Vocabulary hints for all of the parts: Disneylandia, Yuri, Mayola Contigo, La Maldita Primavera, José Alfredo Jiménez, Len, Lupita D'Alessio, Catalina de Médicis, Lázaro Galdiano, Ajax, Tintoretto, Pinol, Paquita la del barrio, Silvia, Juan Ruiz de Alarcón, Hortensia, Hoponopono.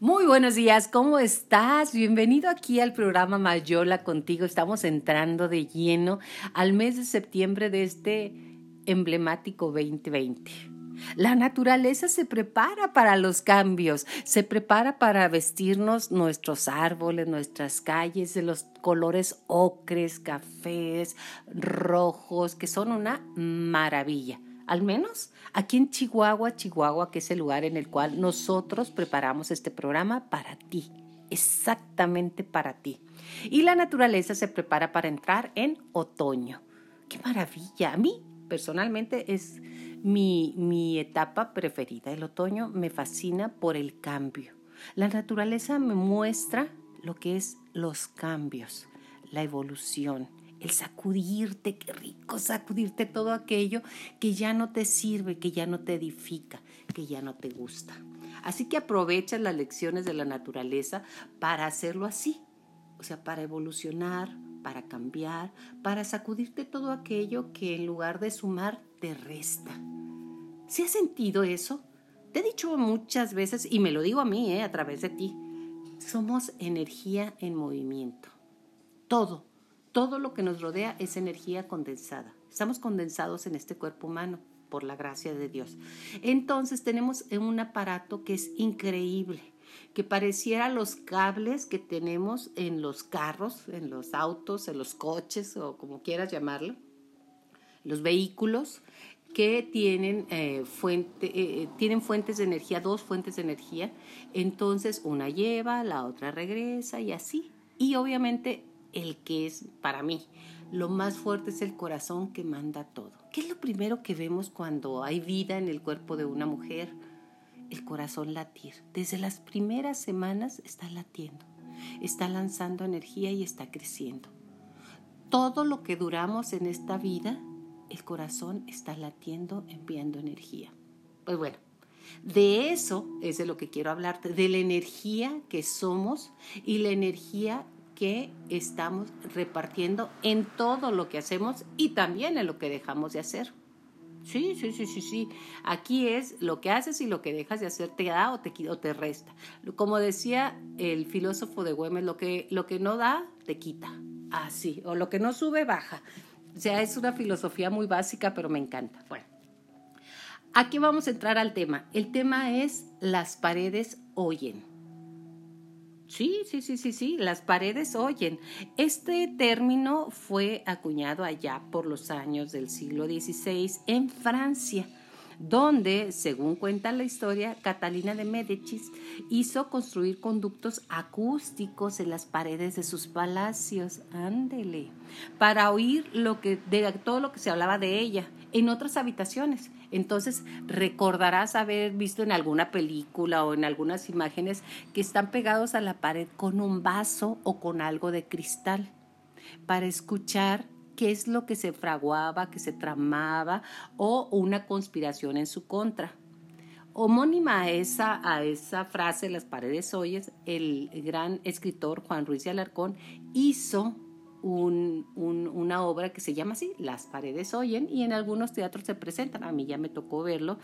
Muy buenos días, ¿cómo estás? Bienvenido aquí al programa Mayola Contigo. Estamos entrando de lleno al mes de septiembre de este emblemático 2020. La naturaleza se prepara para los cambios, se prepara para vestirnos nuestros árboles, nuestras calles de los colores ocres, cafés, rojos, que son una maravilla. Al menos aquí en Chihuahua, que es el lugar en el cual nosotros preparamos este programa para ti, exactamente para ti. Y la naturaleza se prepara para entrar en otoño. ¡Qué maravilla! A mí, personalmente, es mi etapa preferida. El otoño me fascina por el cambio. La naturaleza me muestra lo que es los cambios, la evolución. El sacudirte, qué rico sacudirte todo aquello que ya no te sirve, que ya no te edifica, que ya no te gusta. Así que aprovecha las lecciones de la naturaleza para hacerlo así, o sea, para evolucionar, para cambiar, para sacudirte todo aquello que en lugar de sumar te resta. ¿Sí has sentido eso? Te he dicho muchas veces y me lo digo a mí, a través de ti. Somos energía en movimiento. Todo lo que nos rodea es energía condensada. Estamos condensados en este cuerpo humano, por la gracia de Dios. Entonces tenemos un aparato que es increíble, que pareciera los cables que tenemos en los carros, en los autos, en los coches o como quieras llamarlo, los vehículos que tienen, tienen fuentes de energía, dos fuentes de energía. Entonces una lleva, la otra regresa y así. Y obviamente el que es, para mí, lo más fuerte es el corazón que manda todo. ¿Qué es lo primero que vemos cuando hay vida en el cuerpo de una mujer? El corazón latir. Desde las primeras semanas está latiendo, está lanzando energía y está creciendo. Todo lo que duramos en esta vida, el corazón está latiendo, enviando energía. Pues bueno, de eso es de lo que quiero hablarte, de la energía que somos y la energía que estamos repartiendo en todo lo que hacemos y también en lo que dejamos de hacer. Sí. Aquí es lo que haces y lo que dejas de hacer te da o te resta. Como decía el filósofo de Güemes, lo que no da, te quita. Así, o lo que no sube, baja. O sea, es una filosofía muy básica, pero me encanta. Bueno, aquí vamos a entrar al tema. El tema es las paredes oyen. Sí, las paredes oyen. Este término fue acuñado allá por los años del siglo XVI en Francia, donde, según cuenta la historia, Catalina de Médicis hizo construir conductos acústicos en las paredes de sus palacios, ándele, para oír de todo lo que se hablaba de ella en otras habitaciones. Entonces recordarás haber visto en alguna película o en algunas imágenes que están pegados a la pared con un vaso o con algo de cristal para escuchar qué es lo que se fraguaba, que se tramaba o una conspiración en su contra. Homónima a esa frase, las paredes oyes, el gran escritor Juan Ruiz de Alarcón hizo una obra que se llama así, Las paredes oyen, y en algunos teatros se presentan, a mí ya me tocó verlo.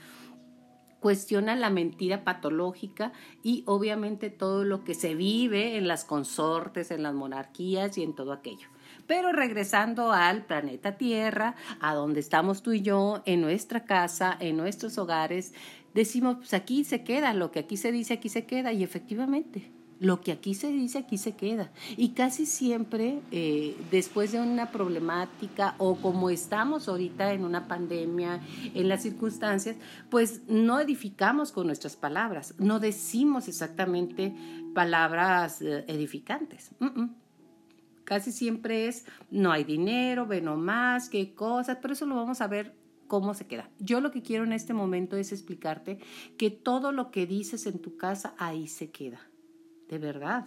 Cuestiona la mentira patológica y obviamente todo lo que se vive en las consortes, en las monarquías y en todo aquello. Pero regresando al planeta Tierra, a donde estamos tú y yo, en nuestra casa, en nuestros hogares, decimos, pues aquí se queda, lo que aquí se dice, aquí se queda, y efectivamente, lo que aquí se dice, aquí se queda. Y casi siempre, después de una problemática o como estamos ahorita en una pandemia, en las circunstancias, pues no edificamos con nuestras palabras, no decimos exactamente palabras edificantes. Casi siempre es, no hay dinero, ve nomás, qué cosas, pero eso lo vamos a ver cómo se queda. Yo lo que quiero en este momento es explicarte que todo lo que dices en tu casa, ahí se queda. De verdad,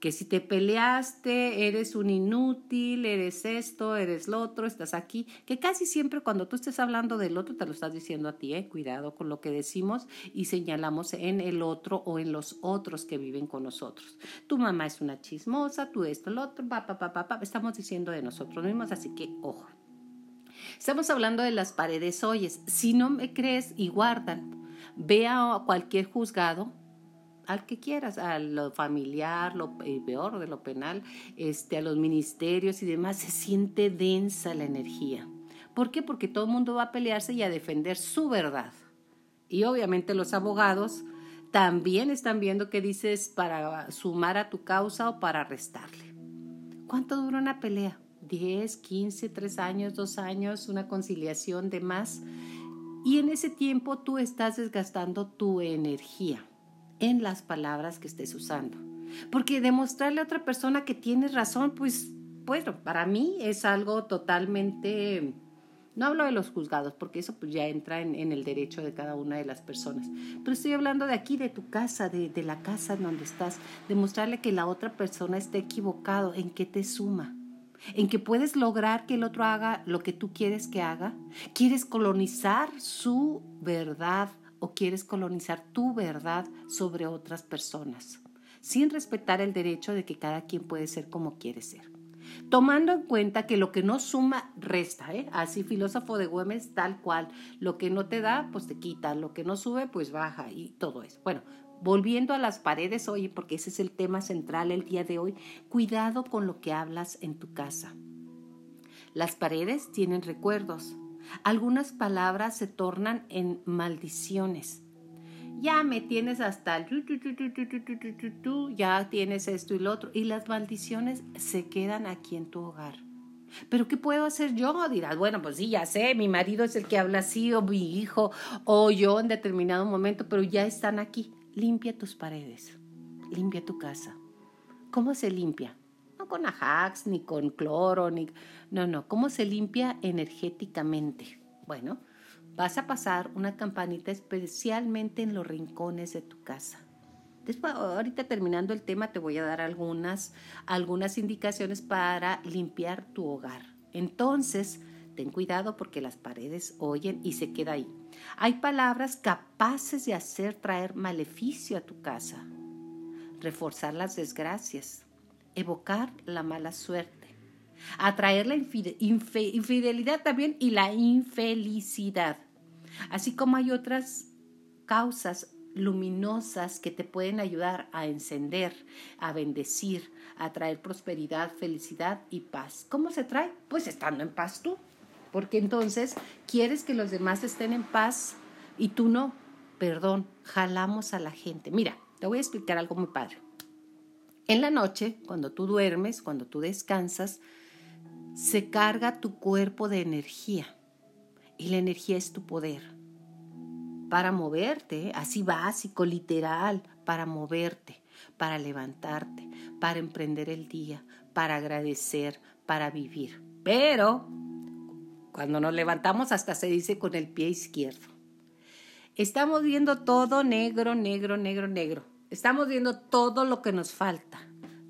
que si te peleaste, eres un inútil, eres esto, eres lo otro, estás aquí, que casi siempre cuando tú estés hablando del otro te lo estás diciendo a ti, cuidado con lo que decimos y señalamos en el otro o en los otros que viven con nosotros. Tu mamá es una chismosa, tú esto, lo otro, estamos diciendo de nosotros mismos, así que ojo. Estamos hablando de las paredes oyes, si no me crees y guardan, ve a cualquier juzgado, al que quieras, a lo familiar, lo peor de lo penal, a los ministerios y demás, se siente densa la energía. ¿Por qué? Porque todo el mundo va a pelearse y a defender su verdad. Y obviamente los abogados también están viendo qué dices para sumar a tu causa o para restarle. ¿Cuánto dura una pelea? 10, 15, 3 años, 2 años, una conciliación de más. Y en ese tiempo tú estás desgastando tu energía en las palabras que estés usando. Porque demostrarle a otra persona que tienes razón, pues bueno, para mí es algo totalmente... No hablo de los juzgados, porque eso pues ya entra en el derecho de cada una de las personas. Pero estoy hablando de aquí, de tu casa, de la casa en donde estás. Demostrarle que la otra persona esté equivocado, en qué te suma, en que puedes lograr que el otro haga lo que tú quieres que haga. ¿Quieres colonizar su verdad o quieres colonizar tu verdad sobre otras personas? Sin respetar el derecho de que cada quien puede ser como quiere ser. Tomando en cuenta que lo que no suma, resta, ¿eh? Así, filósofo de Güemes, tal cual. Lo que no te da, pues te quita. Lo que no sube, pues baja y todo eso. Bueno, volviendo a las paredes, oye, porque ese es el tema central el día de hoy. Cuidado con lo que hablas en tu casa. Las paredes tienen recuerdos. Algunas palabras se tornan en maldiciones. Ya me tienes hasta el tú, ya tienes esto y lo otro. Y las maldiciones se quedan aquí en tu hogar. ¿Pero qué puedo hacer yo? Dirás, bueno, pues sí, ya sé, mi marido es el que habla así, o mi hijo, o yo en determinado momento, pero ya están aquí. Limpia tus paredes, limpia tu casa. ¿Cómo se limpia? No con Ajax, ni con cloro, ni... No, ¿cómo se limpia energéticamente? Bueno, vas a pasar una campanita especialmente en los rincones de tu casa. Después, ahorita terminando el tema, te voy a dar algunas indicaciones para limpiar tu hogar. Entonces, ten cuidado porque las paredes oyen y se queda ahí. Hay palabras capaces de hacer traer maleficio a tu casa, reforzar las desgracias, evocar la mala suerte, atraer la infidelidad también y la infelicidad. Así como hay otras causas luminosas que te pueden ayudar a encender, a bendecir, a traer prosperidad, felicidad y paz. ¿Cómo se trae? Pues estando en paz tú, porque entonces quieres que los demás estén en paz y tú no. Perdón, jalamos a la gente. Mira, te voy a explicar algo muy padre. En la noche, cuando tú duermes, cuando tú descansas, se carga tu cuerpo de energía y la energía es tu poder para moverte, así básico, literal, para moverte, para levantarte, para emprender el día, para agradecer, para vivir. Pero cuando nos levantamos hasta se dice con el pie izquierdo. Estamos viendo todo negro. Estamos viendo todo lo que nos falta,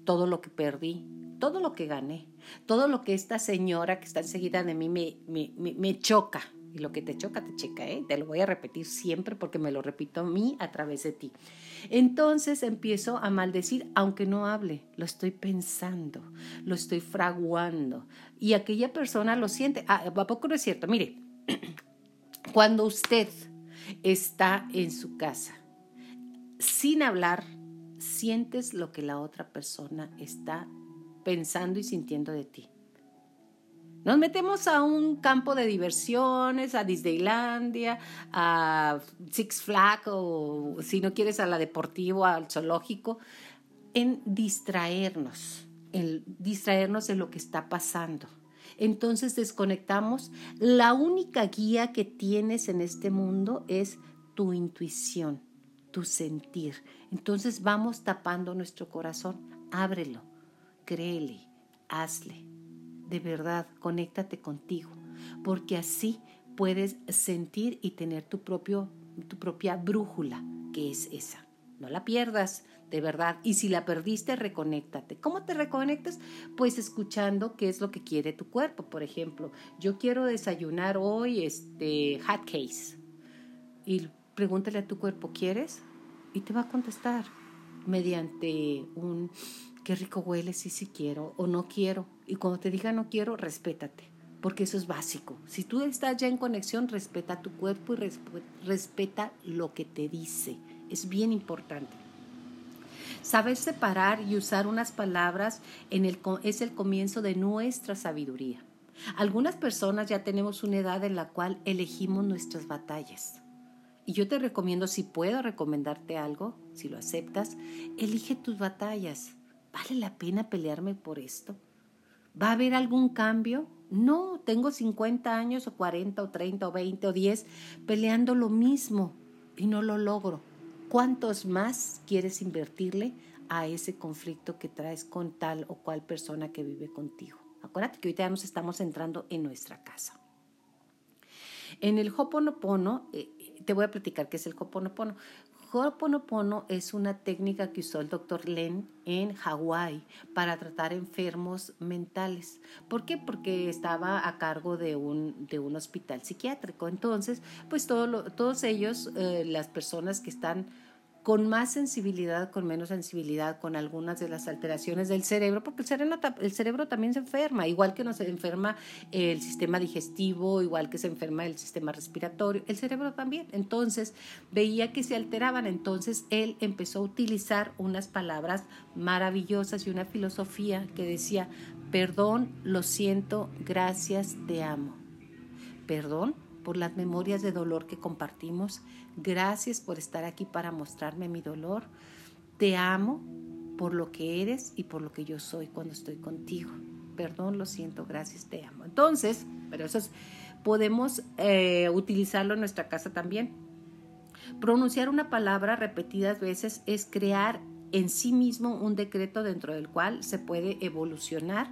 todo lo que perdí, todo lo que gané, todo lo que esta señora que está enseguida de mí me choca. Y lo que te choca, te checa, ¿eh? Te lo voy a repetir siempre porque me lo repito a mí a través de ti. Entonces empiezo a maldecir, aunque no hable, lo estoy pensando, lo estoy fraguando. Y aquella persona lo siente. ¿A poco no es cierto? Mire, cuando usted está en su casa, sin hablar, sientes lo que la otra persona está pensando y sintiendo de ti. Nos metemos a un campo de diversiones, a Disneylandia, a Six Flags, o si no quieres a la Deportivo, al Zoológico, en distraernos de lo que está pasando. Entonces desconectamos. La única guía que tienes en este mundo es tu intuición, tu sentir. Entonces vamos tapando nuestro corazón. Ábrelo, créele, hazle. De verdad, conéctate contigo, porque así puedes sentir y tener tu propia brújula, que es esa. No la pierdas, de verdad. Y si la perdiste, reconéctate. ¿Cómo te reconectas? Pues escuchando qué es lo que quiere tu cuerpo. Por ejemplo, yo quiero desayunar hoy hot cakes. Y pregúntale a tu cuerpo, ¿quieres? Y te va a contestar mediante un qué rico huele, sí quiero o no quiero. Y cuando te diga no quiero, respétate, porque eso es básico. Si tú estás ya en conexión, respeta tu cuerpo y respeta lo que te dice. Es bien importante. Saber separar y usar unas palabras es el comienzo de nuestra sabiduría. Algunas personas ya tenemos una edad en la cual elegimos nuestras batallas. Y yo te recomiendo, si puedo recomendarte algo, si lo aceptas, elige tus batallas. ¿Vale la pena pelearme por esto? ¿Va a haber algún cambio? No, tengo 50 años o 40 o 30 o 20 o 10 peleando lo mismo y no lo logro. ¿Cuántos más quieres invertirle a ese conflicto que traes con tal o cual persona que vive contigo? Acuérdate que ahorita ya nos estamos entrando en nuestra casa. En el Hoponopono, te voy a platicar qué es el Hoponopono. Hoponopono es una técnica que usó el doctor Len en Hawái para tratar enfermos mentales. ¿Por qué? Porque estaba a cargo de un hospital psiquiátrico. Entonces, pues todos ellos, las personas que están con más sensibilidad, con menos sensibilidad, con algunas de las alteraciones del cerebro, porque el cerebro también se enferma, igual que nos enferma el sistema digestivo, igual que se enferma el sistema respiratorio, el cerebro también. Entonces, veía que se alteraban. Entonces, él empezó a utilizar unas palabras maravillosas y una filosofía que decía: perdón, lo siento, gracias, te amo. Perdón por las memorias de dolor que compartimos, gracias por estar aquí para mostrarme mi dolor, te amo por lo que eres y por lo que yo soy cuando estoy contigo, perdón, lo siento, gracias, te amo. Entonces, pero eso podemos utilizarlo en nuestra casa también. Pronunciar una palabra repetidas veces es crear en sí mismo un decreto dentro del cual se puede evolucionar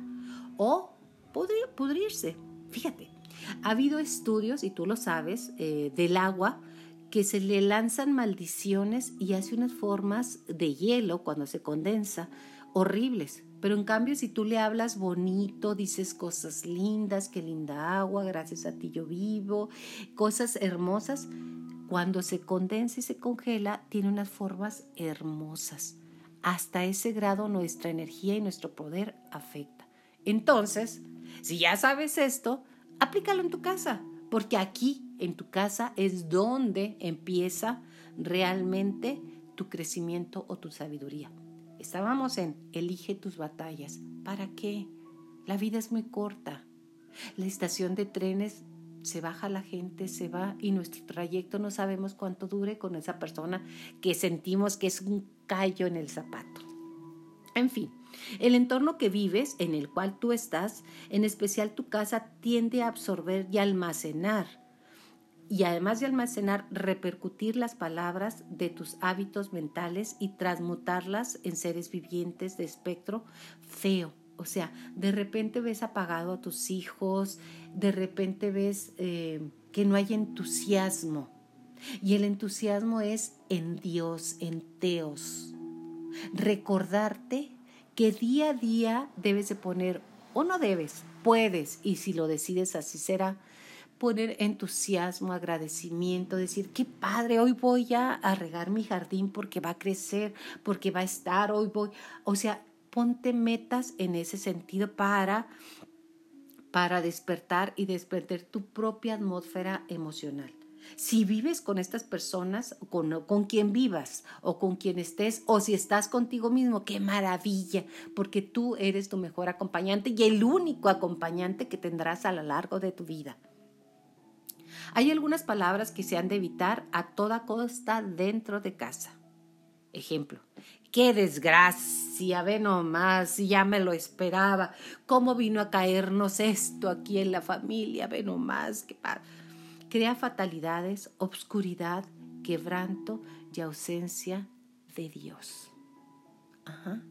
o pudrirse, fíjate. Ha habido estudios, y tú lo sabes, del agua, que se le lanzan maldiciones y hace unas formas de hielo cuando se condensa, horribles. Pero en cambio, si tú le hablas bonito, dices cosas lindas, qué linda agua, gracias a ti yo vivo, cosas hermosas, cuando se condensa y se congela, tiene unas formas hermosas. Hasta ese grado nuestra energía y nuestro poder afecta. Entonces, si ya sabes esto, aplícalo en tu casa, porque aquí en tu casa es donde empieza realmente tu crecimiento o tu sabiduría. Estábamos en elige tus batallas. ¿Para qué? La vida es muy corta. La estación de trenes se baja, la gente se va y nuestro trayecto no sabemos cuánto dure con esa persona que sentimos que es un callo en el zapato. En fin, el entorno que vives, en el cual tú estás, en especial tu casa, tiende a absorber y almacenar. Y además de almacenar, repercutir las palabras de tus hábitos mentales y transmutarlas en seres vivientes de espectro feo. O sea, de repente ves apagado a tus hijos, de repente ves que no hay entusiasmo. Y el entusiasmo es en Dios, en Teos. Recordarte que día a día debes de poner, o no debes, puedes, y si lo decides así será, poner entusiasmo, agradecimiento, decir qué padre, hoy voy a regar mi jardín porque va a crecer, porque va a estar, hoy voy, o sea, ponte metas en ese sentido para despertar y despertar tu propia atmósfera emocional. Si vives con estas personas, con quien vivas o con quien estés, o si estás contigo mismo, ¡qué maravilla! Porque tú eres tu mejor acompañante y el único acompañante que tendrás a lo largo de tu vida. Hay algunas palabras que se han de evitar a toda costa dentro de casa. Ejemplo, ¡qué desgracia! ¡Ve nomás! ¡Ya me lo esperaba! ¿Cómo vino a caernos esto aquí en la familia? ¡Ve nomás! ¡Qué padre! Crea fatalidades, obscuridad, quebranto y ausencia de Dios. Ajá.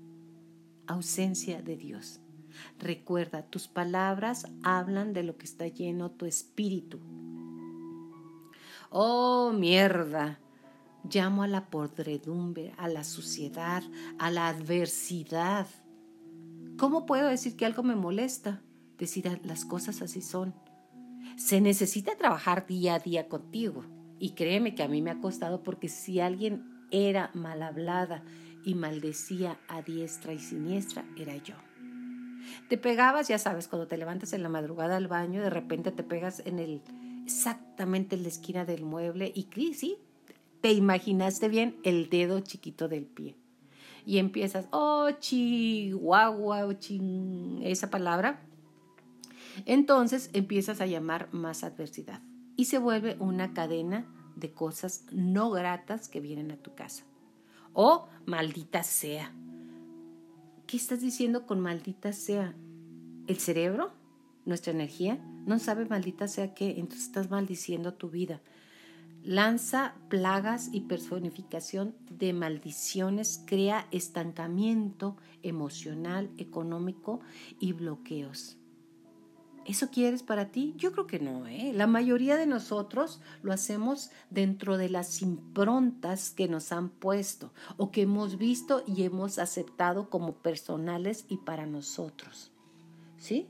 Ausencia de Dios. Recuerda, tus palabras hablan de lo que está lleno tu espíritu. ¡Oh, mierda! Llamo a la podredumbre, a la suciedad, a la adversidad. ¿Cómo puedo decir que algo me molesta? Decir, las cosas así son. Se necesita trabajar día a día contigo, y créeme que a mí me ha costado, porque si alguien era mal hablada y maldecía a diestra y siniestra, era yo. Te pegabas, ya sabes, cuando te levantas en la madrugada al baño, de repente te pegas exactamente en la esquina del mueble y sí, te imaginaste bien el dedo chiquito del pie. y empiezas, oh, chihuahua, esa palabra, entonces empiezas a llamar más adversidad y se vuelve una cadena de cosas no gratas que vienen a tu casa. O maldita sea. ¿Qué estás diciendo con maldita sea? ¿El cerebro? ¿Nuestra energía? No sabe maldita sea qué, entonces estás maldiciendo tu vida. Lanza plagas y personificación de maldiciones, crea estancamiento emocional, económico y bloqueos. ¿Eso quieres para ti? Yo creo que no, ¿eh? La mayoría de nosotros lo hacemos dentro de las improntas que nos han puesto o que hemos visto y hemos aceptado como personales y para nosotros. Sí.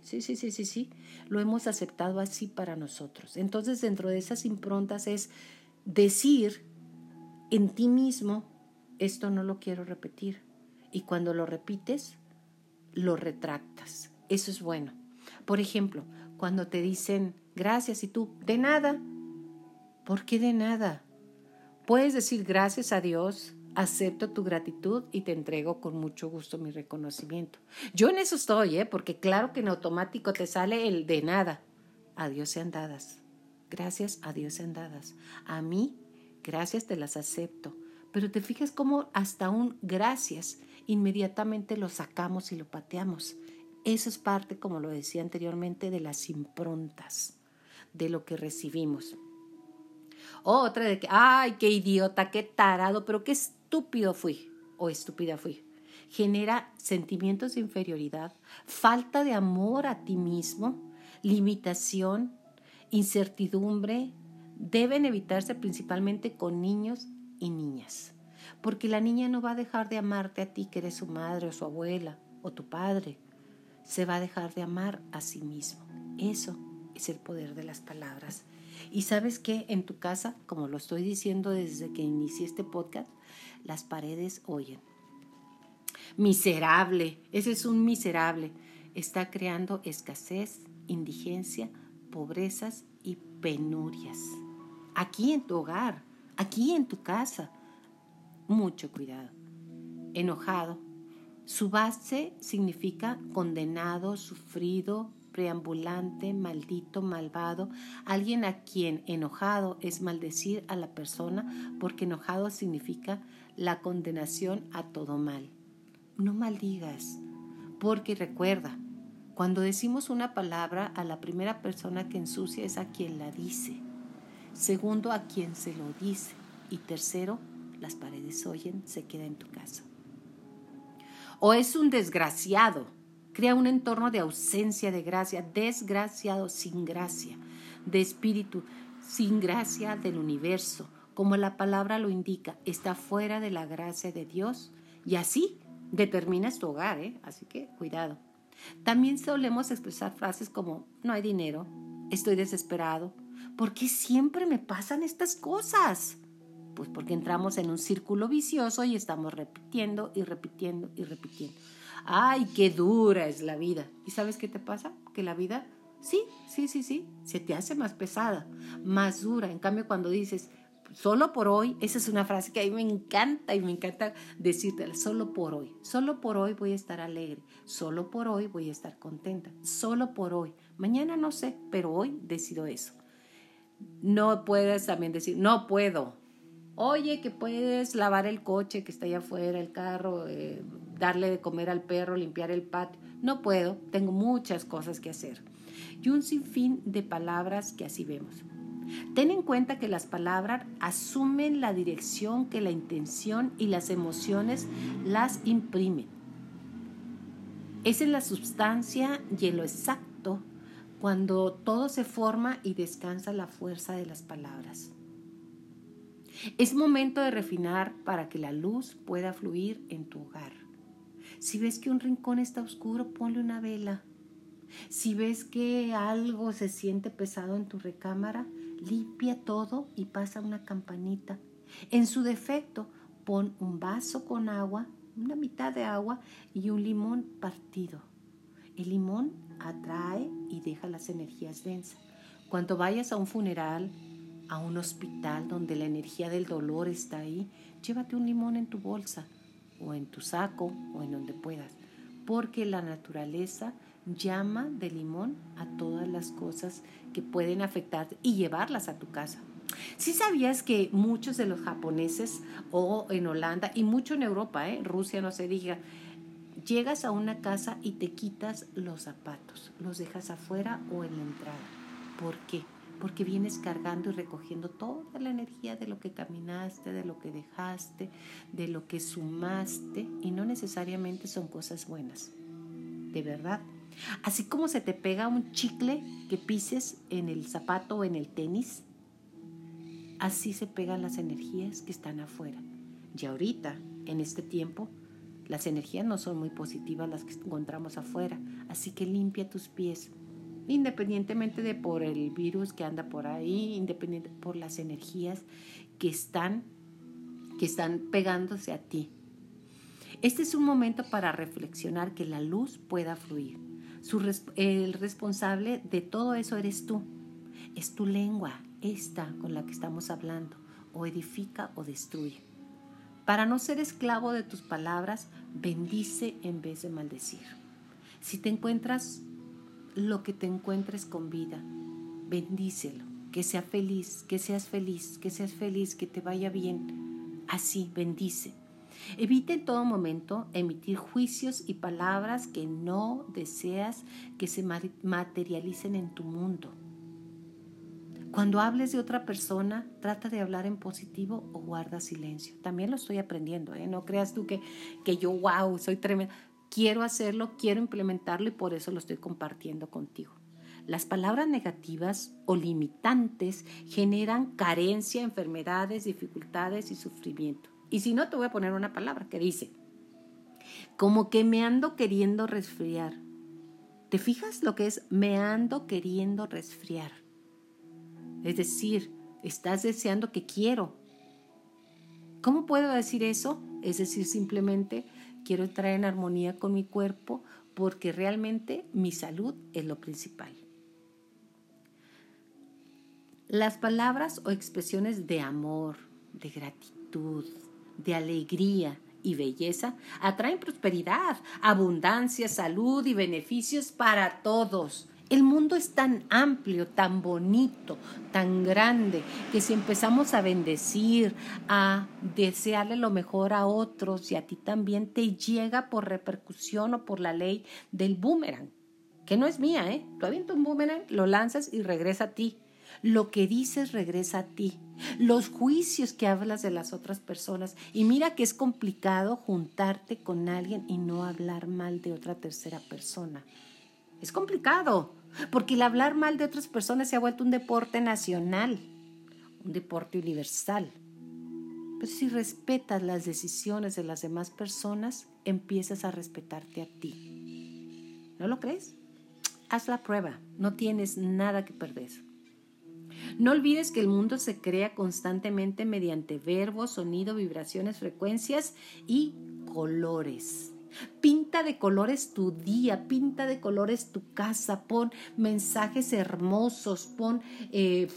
Lo hemos aceptado así para nosotros. Entonces, dentro de esas improntas es decir en ti mismo, esto no lo quiero repetir. Y cuando lo repites, lo retractas. Eso es bueno. Por ejemplo, cuando te dicen gracias y tú, de nada. ¿Por qué de nada? Puedes decir gracias a Dios, acepto tu gratitud y te entrego con mucho gusto mi reconocimiento. Yo en eso estoy, porque claro que en automático te sale el de nada. A Dios sean dadas. Gracias a Dios sean dadas. A mí, gracias te las acepto. Pero te fijas cómo hasta un gracias inmediatamente lo sacamos y lo pateamos. Eso es parte, como lo decía anteriormente, de las improntas, de lo que recibimos. Otra de que, ay, qué idiota, qué tarado, pero qué estúpido fui o estúpida fui. Genera sentimientos de inferioridad, falta de amor a ti mismo, limitación, incertidumbre. Deben evitarse principalmente con niños y niñas, porque la niña no va a dejar de amarte a ti que eres su madre o su abuela o tu padre. Se va a dejar de amar a sí mismo. Eso es el poder de las palabras. Y ¿sabes qué? En tu casa, como lo estoy diciendo desde que inicié este podcast, las paredes oyen. Miserable, ese es un miserable. Está creando escasez, indigencia, pobrezas y penurias. Aquí en tu hogar, aquí en tu casa. Mucho cuidado. Enojado. Su base significa condenado, sufrido, preambulante, maldito, malvado. Alguien a quien enojado es maldecir a la persona, porque enojado significa la condenación a todo mal. No maldigas, porque recuerda, cuando decimos una palabra, a la primera persona que ensucia es a quien la dice, segundo a quien se lo dice y tercero, las paredes oyen, se queda en tu casa. O es un desgraciado, crea un entorno de ausencia de gracia, desgraciado sin gracia, de espíritu, sin gracia del universo, como la palabra lo indica, está fuera de la gracia de Dios y así determinas tu hogar, así que cuidado. También solemos expresar frases como, no hay dinero, estoy desesperado, ¿por qué siempre me pasan estas cosas? Pues porque entramos en un círculo vicioso y estamos repitiendo y repitiendo y repitiendo. ¡Ay, qué dura es la vida! ¿Y sabes qué te pasa? Que la vida, sí, se te hace más pesada, más dura. En cambio, cuando dices, solo por hoy, esa es una frase que a mí me encanta y me encanta decírtela, solo por hoy voy a estar alegre, solo por hoy voy a estar contenta, solo por hoy. Mañana no sé, pero hoy decido eso. No puedes también decir, no puedo. Oye, que puedes lavar el coche que está allá afuera, el carro, darle de comer al perro, limpiar el patio. No puedo, tengo muchas cosas que hacer. Y un sinfín de palabras que así vemos. Ten en cuenta que las palabras asumen la dirección que la intención y las emociones las imprimen. Es en la sustancia y en lo exacto cuando todo se forma y descansa la fuerza de las palabras. Es momento de refinar para que la luz pueda fluir en tu hogar. Si ves que un rincón está oscuro, ponle una vela. Si ves que algo se siente pesado en tu recámara, limpia todo y pasa una campanita. En su defecto, pon un vaso con agua, una mitad de agua y un limón partido. El limón atrae y deja las energías densas. Cuando vayas a un funeral, a un hospital donde la energía del dolor está ahí, llévate un limón en tu bolsa, o en tu saco o en donde puedas, porque la naturaleza llama de limón a todas las cosas que pueden afectar y llevarlas a tu casa. ¿Sí sabías que muchos de los japoneses o en Holanda y mucho en Europa, Rusia no se diga, llegas a una casa y te quitas los zapatos, los dejas afuera o en la entrada? ¿Por qué? Porque vienes cargando y recogiendo toda la energía de lo que caminaste, de lo que dejaste, de lo que sumaste, y no necesariamente son cosas buenas, de verdad. Así como se te pega un chicle que pises en el zapato o en el tenis, así se pegan las energías que están afuera. Y ahorita, en este tiempo, las energías no son muy positivas las que encontramos afuera, así que limpia tus pies. Independientemente de por el virus que anda por ahí, independiente por las energías que están pegándose a ti. Este es un momento para reflexionar, que la luz pueda fluir. El responsable de todo eso eres tú. Es tu lengua, esta con la que estamos hablando, o edifica o destruye. Para no ser esclavo de tus palabras, bendice en vez de maldecir. Si te encuentras lo que te encuentres con vida, bendícelo, que sea feliz, que seas feliz, que seas feliz, que te vaya bien, así, bendice. Evita en todo momento emitir juicios y palabras que no deseas que se materialicen en tu mundo. Cuando hables de otra persona, trata de hablar en positivo o guarda silencio. También lo estoy aprendiendo, no creas tú que yo, wow, soy tremenda. Quiero hacerlo, quiero implementarlo y por eso lo estoy compartiendo contigo. Las palabras negativas o limitantes generan carencia, enfermedades, dificultades y sufrimiento. Y si no, te voy a poner una palabra que dice, como que me ando queriendo resfriar. ¿Te fijas lo que es me ando queriendo resfriar? Es decir, estás deseando que quiero. ¿Cómo puedo decir eso? Es decir, simplemente quiero entrar en armonía con mi cuerpo porque realmente mi salud es lo principal. Las palabras o expresiones de amor, de gratitud, de alegría y belleza atraen prosperidad, abundancia, salud y beneficios para todos. El mundo es tan amplio, tan bonito, tan grande, que si empezamos a bendecir, a desearle lo mejor a otros y a ti también, te llega por repercusión o por la ley del boomerang, que no es mía, Tú avientas un boomerang, lo lanzas y regresa a ti. Lo que dices regresa a ti. Los juicios que hablas de las otras personas. Y mira que es complicado juntarte con alguien y no hablar mal de otra tercera persona. Es complicado, porque el hablar mal de otras personas se ha vuelto un deporte nacional, un deporte universal. Pero si respetas las decisiones de las demás personas, empiezas a respetarte a ti. ¿No lo crees? Haz la prueba, no tienes nada que perder. No olvides que el mundo se crea constantemente mediante verbos, sonido, vibraciones, frecuencias y colores. Pinta de colores tu día, pinta de colores tu casa, pon mensajes hermosos, pon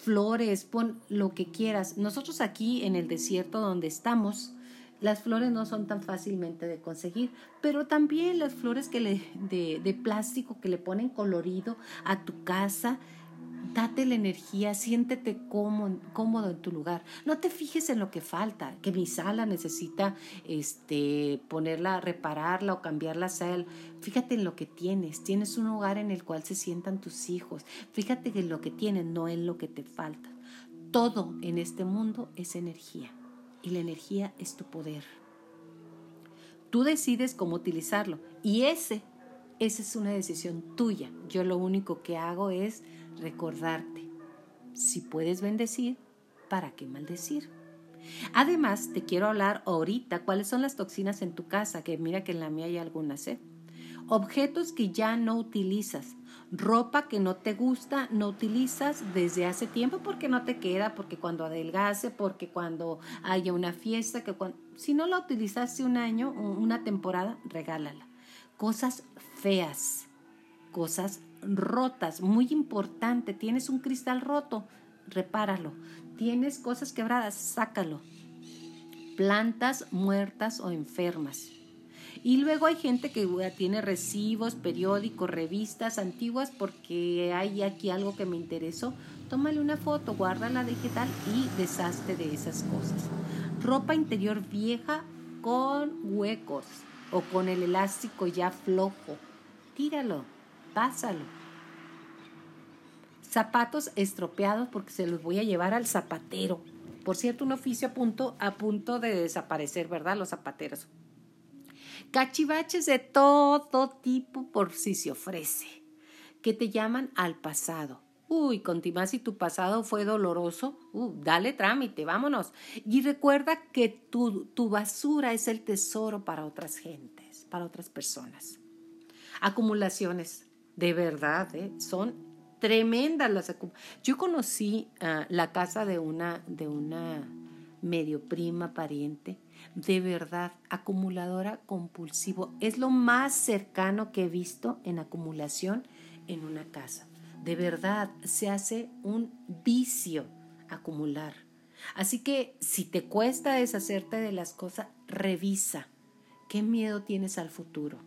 flores, pon lo que quieras. Nosotros aquí en el desierto donde estamos, las flores no son tan fácilmente de conseguir, pero también las flores de plástico que le ponen colorido a tu casa. Date la energía, siéntete cómodo en tu lugar. No te fijes en lo que falta, que mi sala necesita ponerla, repararla o cambiar la sala. Fíjate en lo que tienes. Tienes un hogar en el cual se sientan tus hijos. Fíjate en lo que tienes, no en lo que te falta. Todo en este mundo es energía y la energía es tu poder. Tú decides cómo utilizarlo y esa es una decisión tuya. Yo lo único que hago es recordarte, si puedes bendecir, ¿para qué maldecir? Además, te quiero hablar ahorita cuáles son las toxinas en tu casa, que mira que en la mía hay algunas, Objetos que ya no utilizas, ropa que no te gusta, no utilizas desde hace tiempo porque no te queda, porque cuando adelgace, porque cuando haya una fiesta, si no la utilizaste un año o una temporada, regálala. Cosas feas, cosas rotas, muy importante. Tienes un cristal roto, repáralo. Tienes cosas quebradas, sácalo. plantas muertas o enfermas. Y luego hay gente que tiene recibos, periódicos, revistas antiguas, porque hay aquí algo que me interesó. Tómale una foto, guárdala digital y deshazte de esas cosas. Ropa interior vieja con huecos o con el elástico ya flojo. Tíralo, pásalo. Zapatos estropeados porque se los voy a llevar al zapatero. Por cierto, un oficio a punto de desaparecer, ¿verdad? Los zapateros. Cachivaches de todo tipo por si se ofrece, que te llaman al pasado. Uy, contimás si tu pasado fue doloroso, dale trámite, vámonos. Y recuerda que tu basura es el tesoro para otras gentes, para otras personas. Acumulaciones, de verdad, son tremendas las acumulaciones. Yo conocí la casa de una medio prima, pariente, de verdad, acumuladora compulsivo. Es lo más cercano que he visto en acumulación en una casa. De verdad, se hace un vicio acumular. Así que si te cuesta deshacerte de las cosas, revisa. ¿Qué miedo tienes al futuro?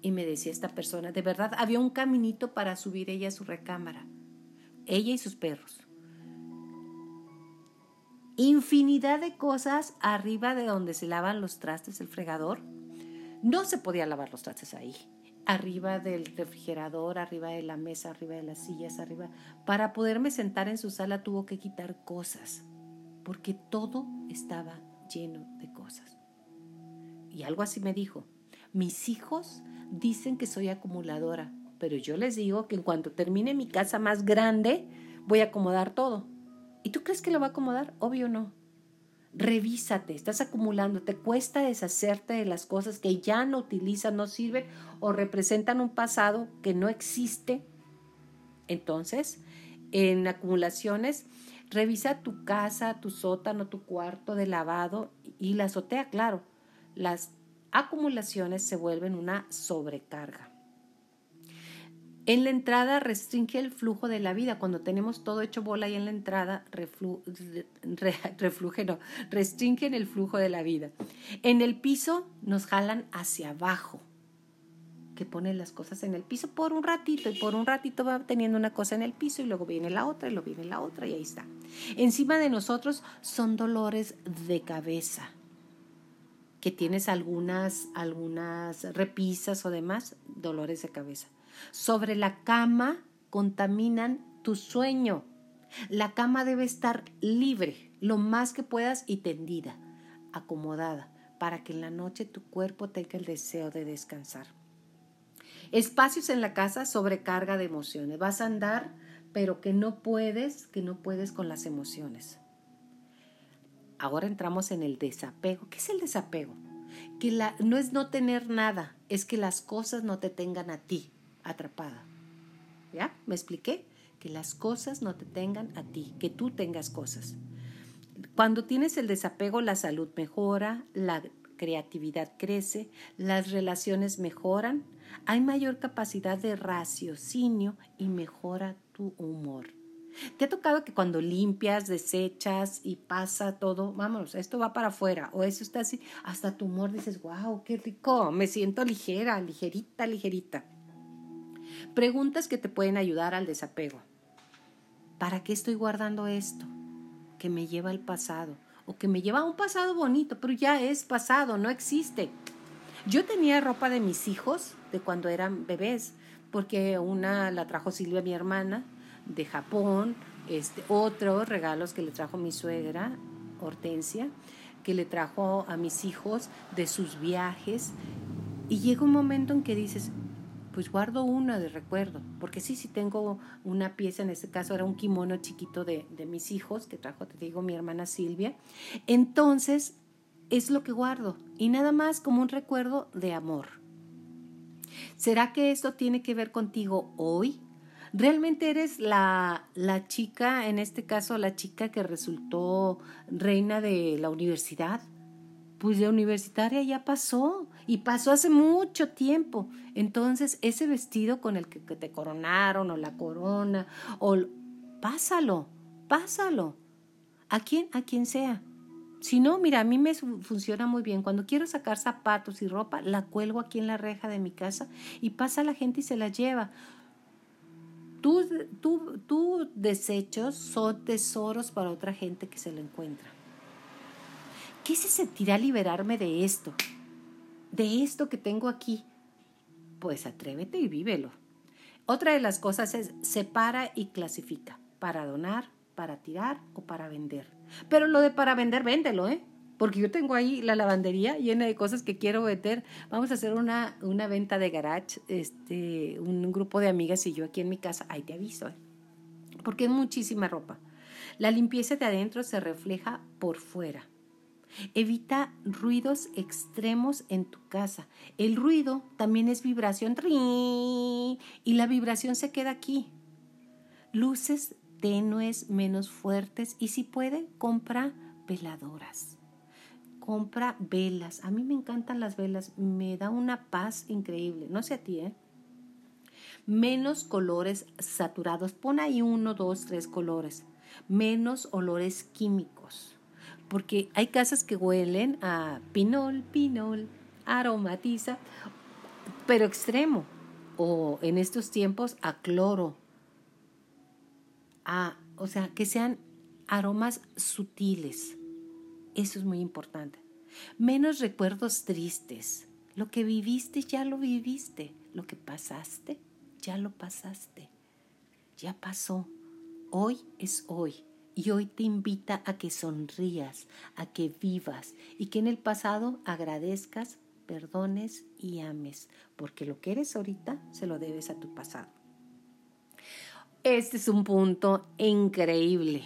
Y me decía esta persona, de verdad, había un caminito para subir ella a su recámara. Ella y sus perros. Infinidad de cosas arriba de donde se lavan los trastes, el fregador. No se podía lavar los trastes ahí. Arriba del refrigerador, arriba de la mesa, arriba de las sillas, arriba. Para poderme sentar en su sala tuvo que quitar cosas, porque todo estaba lleno de cosas. Y algo así me dijo, mis hijos dicen que soy acumuladora, pero yo les digo que en cuanto termine mi casa más grande, voy a acomodar todo. ¿Y tú crees que lo va a acomodar? Obvio no. Revísate, estás acumulando, te cuesta deshacerte de las cosas que ya no utilizas, no sirven o representan un pasado que no existe. Entonces, en acumulaciones, revisa tu casa, tu sótano, tu cuarto de lavado y la azotea, claro. Las acumulaciones se vuelven una sobrecarga. En la entrada restringe el flujo de la vida. Cuando tenemos todo hecho bola ahí en la entrada, restringen el flujo de la vida. En el piso nos jalan hacia abajo, que ponen las cosas en el piso por un ratito, y por un ratito va teniendo una cosa en el piso, y luego viene la otra, y luego viene la otra, y ahí está. Encima de nosotros son dolores de cabeza, que tienes algunas repisas o demás, dolores de cabeza. Sobre la cama contaminan tu sueño. La cama debe estar libre, lo más que puedas, y tendida, acomodada, para que en la noche tu cuerpo tenga el deseo de descansar. Espacios en la casa, sobrecarga de emociones. Vas a andar, pero que no puedes con las emociones. Ahora entramos en el desapego. ¿Qué es el desapego? Que no es no tener nada, es que las cosas no te tengan a ti atrapada. ¿Ya? ¿Me expliqué? Que las cosas no te tengan a ti, que tú tengas cosas. Cuando tienes el desapego, la salud mejora, la creatividad crece, las relaciones mejoran, hay mayor capacidad de raciocinio y mejora tu humor. ¿Te ha tocado que cuando limpias, desechas y pasa todo, vámonos, esto va para afuera, o eso está así, hasta tu humor dices, wow, qué rico, me siento ligera, ligerita, ligerita? Preguntas que te pueden ayudar al desapego. ¿Para qué estoy guardando esto que me lleva al pasado? O que me lleva a un pasado bonito, pero ya es pasado, no existe. Yo tenía ropa de mis hijos de cuando eran bebés, porque una la trajo Silvia, mi hermana, de Japón, otros regalos que le trajo mi suegra, Hortensia, que le trajo a mis hijos de sus viajes. Y llega un momento en que dices, pues guardo una de recuerdo, porque sí tengo una pieza, en este caso era un kimono chiquito de mis hijos, que trajo, te digo, mi hermana Silvia. Entonces, es lo que guardo, y nada más como un recuerdo de amor. ¿Será que esto tiene que ver contigo hoy? ¿Realmente eres la chica, en este caso la chica que resultó reina de la universidad? Pues de universitaria ya pasó, y pasó hace mucho tiempo. Entonces, ese vestido con el que te coronaron, o la corona, pásalo. A quien sea. Si no, mira, a mí me funciona muy bien. Cuando quiero sacar zapatos y ropa, la cuelgo aquí en la reja de mi casa y pasa la gente y se la lleva. Tus desechos son tesoros para otra gente que se lo encuentra. ¿Qué se sentirá liberarme de esto? De esto que tengo aquí. Pues atrévete y vívelo. Otra de las cosas es separa y clasifica para donar, para tirar o para vender. Pero lo de para vender, véndelo, ¿eh? Porque yo tengo ahí la lavandería llena de cosas que quiero vender. Vamos a hacer una venta de garage, un grupo de amigas y yo aquí en mi casa. Ahí te aviso, ¿eh? Porque es muchísima ropa. La limpieza de adentro se refleja por fuera. Evita ruidos extremos en tu casa. El ruido también es vibración. Y la vibración se queda aquí. Luces tenues, menos fuertes, y si puede, compra veladoras, compra velas. A mí me encantan las velas, me da una paz increíble, no sé a ti, ¿eh? Menos colores saturados, pon ahí 1, 2, 3 colores, menos olores químicos, porque hay casas que huelen a pinol, aromatiza, pero extremo, o en estos tiempos a cloro. O sea, que sean aromas sutiles. Eso es muy importante. Menos recuerdos tristes. Lo que viviste, ya lo viviste. Lo que pasaste, ya lo pasaste. Ya pasó. Hoy es hoy. Y hoy te invita a que sonrías, a que vivas. Y que en el pasado agradezcas, perdones y ames. Porque lo que eres ahorita se lo debes a tu pasado. Este es un punto increíble.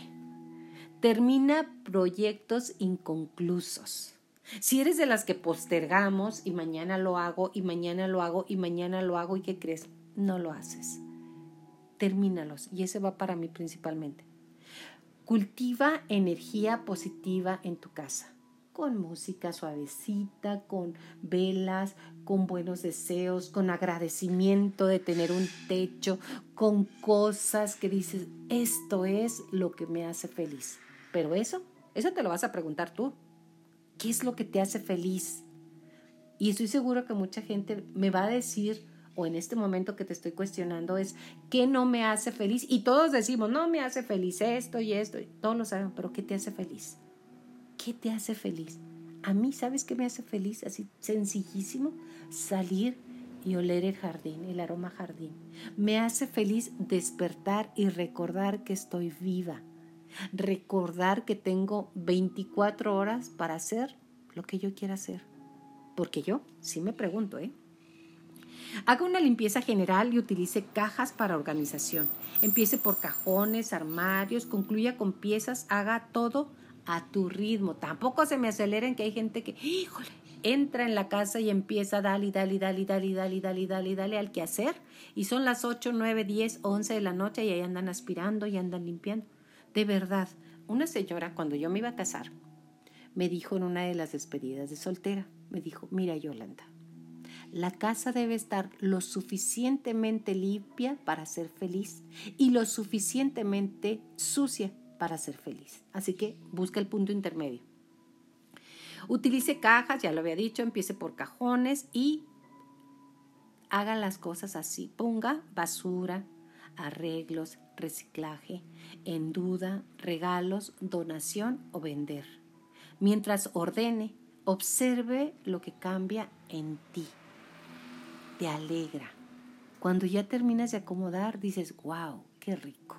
Termina proyectos inconclusos. Si eres de las que postergamos y mañana lo hago, y mañana lo hago, y mañana lo hago, ¿y qué crees? No lo haces. Termínalos. Y ese va para mí principalmente. Cultiva energía positiva en tu casa. Con música suavecita, con velas, con buenos deseos, con agradecimiento de tener un techo, con cosas que dices, esto es lo que me hace feliz. Pero eso te lo vas a preguntar tú. ¿Qué es lo que te hace feliz? Y estoy seguro que mucha gente me va a decir, o en este momento que te estoy cuestionando es, ¿qué no me hace feliz? Y todos decimos, no me hace feliz esto y esto. Todos lo saben, pero ¿qué te hace feliz? ¿Qué te hace feliz? A mí, ¿sabes qué me hace feliz? Así sencillísimo, salir y oler el jardín, el aroma jardín. Me hace feliz despertar y recordar que estoy viva. Recordar que tengo 24 horas para hacer lo que yo quiera hacer. Porque yo sí me pregunto, ¿eh? Haga una limpieza general y utilice cajas para organización. Empiece por cajones, armarios, concluya con piezas, haga todo a tu ritmo. Tampoco se me aceleren, que hay gente que, híjole, entra en la casa y empieza dale al quehacer y son las 8, 9, 10, 11 de la noche y ahí andan aspirando y andan limpiando. De verdad, una señora cuando yo me iba a casar me dijo en una de las despedidas de soltera, me dijo, mira Yolanda, la casa debe estar lo suficientemente limpia para ser feliz y lo suficientemente sucia para ser feliz. Así que busca el punto intermedio. Utilice cajas, ya lo había dicho, empiece por cajones y haga las cosas así. Ponga basura, arreglos, reciclaje, en duda, regalos, donación o vender. Mientras ordene, observe lo que cambia en ti. Te alegra. Cuando ya terminas de acomodar, dices, wow, qué rico.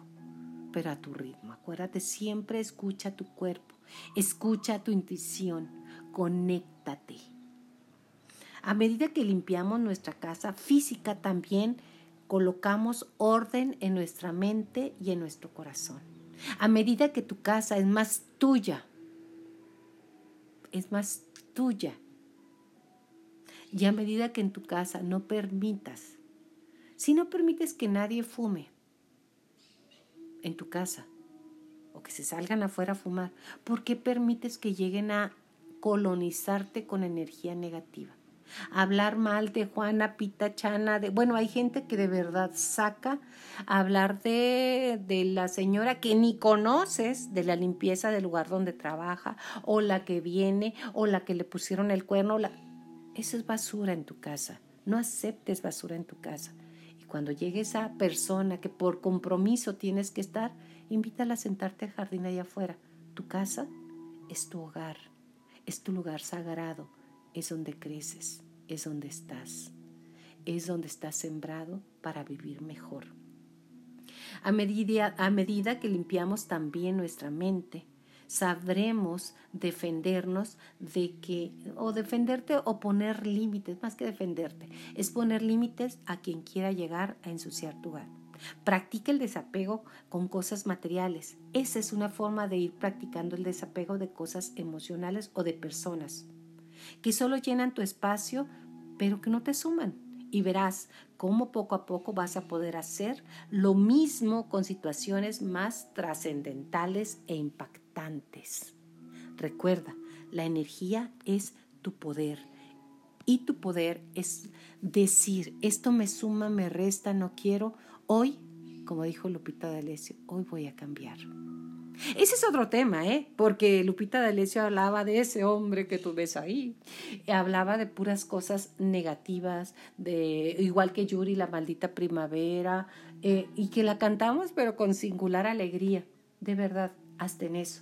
Pero a tu ritmo. Acuérdate, siempre escucha tu cuerpo, escucha tu intuición, conéctate. A medida que limpiamos nuestra casa física, también colocamos orden en nuestra mente y en nuestro corazón. A medida que tu casa es más tuya, y a medida que en tu casa si no permites que nadie fume en tu casa o que se salgan afuera a fumar, ¿por qué permites que lleguen a colonizarte con energía negativa? hablar mal de Juana, Pitachana, bueno, hay gente que de verdad saca a hablar de la señora que ni conoces, de la limpieza del lugar donde trabaja, o la que viene, o la que le pusieron el cuerno. Eso es basura en tu casa. No aceptes basura en tu casa. Y cuando llegue esa persona que por compromiso tienes que estar, invítala a sentarte al jardín allá afuera. Tu casa es tu hogar, es tu lugar sagrado, es donde creces, es donde estás sembrado para vivir mejor. A medida que limpiamos también nuestra mente, sabremos defendernos de que, o defenderte o poner límites, más que defenderte, es poner límites a quien quiera llegar a ensuciar tu hogar. Practica el desapego con cosas materiales. Esa es una forma de ir practicando el desapego de cosas emocionales o de personas que solo llenan tu espacio, pero que no te suman. Y verás cómo poco a poco vas a poder hacer lo mismo con situaciones más trascendentales e impactantes. Recuerda, la energía es tu poder. Y tu poder es decir, esto me suma, me resta, no quiero. Hoy, como dijo Lupita D'Alessio, hoy voy a cambiar. Ese es otro tema, porque Lupita D'Alessio hablaba de ese hombre que tú ves ahí. Hablaba de puras cosas negativas, igual que Yuri, La Maldita Primavera, y que la cantamos pero con singular alegría. De verdad, hasta en eso.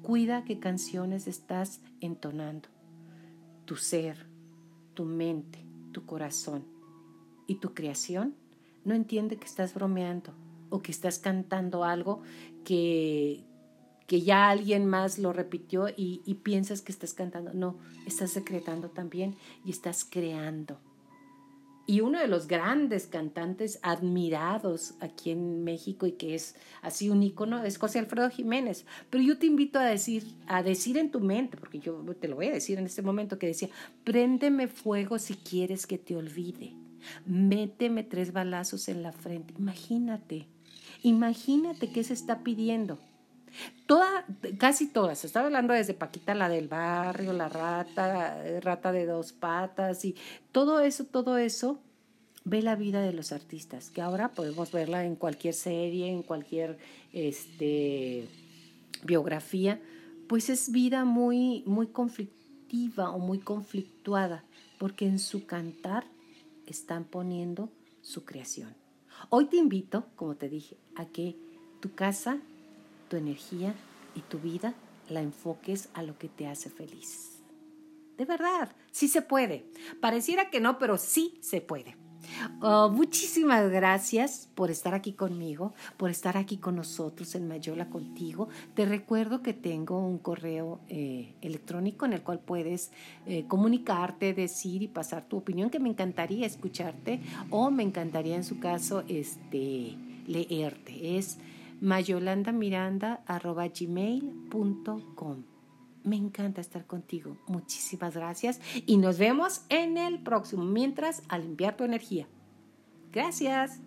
Cuida qué canciones estás entonando. Tu ser, tu mente, tu corazón y tu creación no entiende que estás bromeando o que estás cantando algo que ya alguien más lo repitió y piensas que estás cantando. No, estás secretando también y estás creando. Y uno de los grandes cantantes admirados aquí en México y que es así un ícono es José Alfredo Jiménez. Pero yo te invito a decir en tu mente, porque yo te lo voy a decir en este momento, que decía, préndeme fuego si quieres que te olvide. Méteme 3 balazos en la frente. Imagínate qué se está pidiendo. Casi todas, se está hablando desde Paquita la del barrio, la rata de 2 patas y todo eso, ve la vida de los artistas, que ahora podemos verla en cualquier serie, en cualquier biografía, pues es vida muy, muy conflictiva o muy conflictuada, porque en su cantar están poniendo su creación. Hoy te invito, como te dije, a que tu casa, tu energía y tu vida la enfoques a lo que te hace feliz. De verdad, sí se puede. Pareciera que no, pero sí se puede. Muchísimas gracias por estar aquí conmigo, por estar aquí con nosotros en Mayola Contigo. Te recuerdo que tengo un correo electrónico en el cual puedes comunicarte, decir y pasar tu opinión, que me encantaría escucharte o me encantaría en su caso leerte. Es mayolandamiranda@gmail.com. Me encanta estar contigo. Muchísimas gracias y nos vemos en el próximo. Mientras, a limpiar tu energía. Gracias.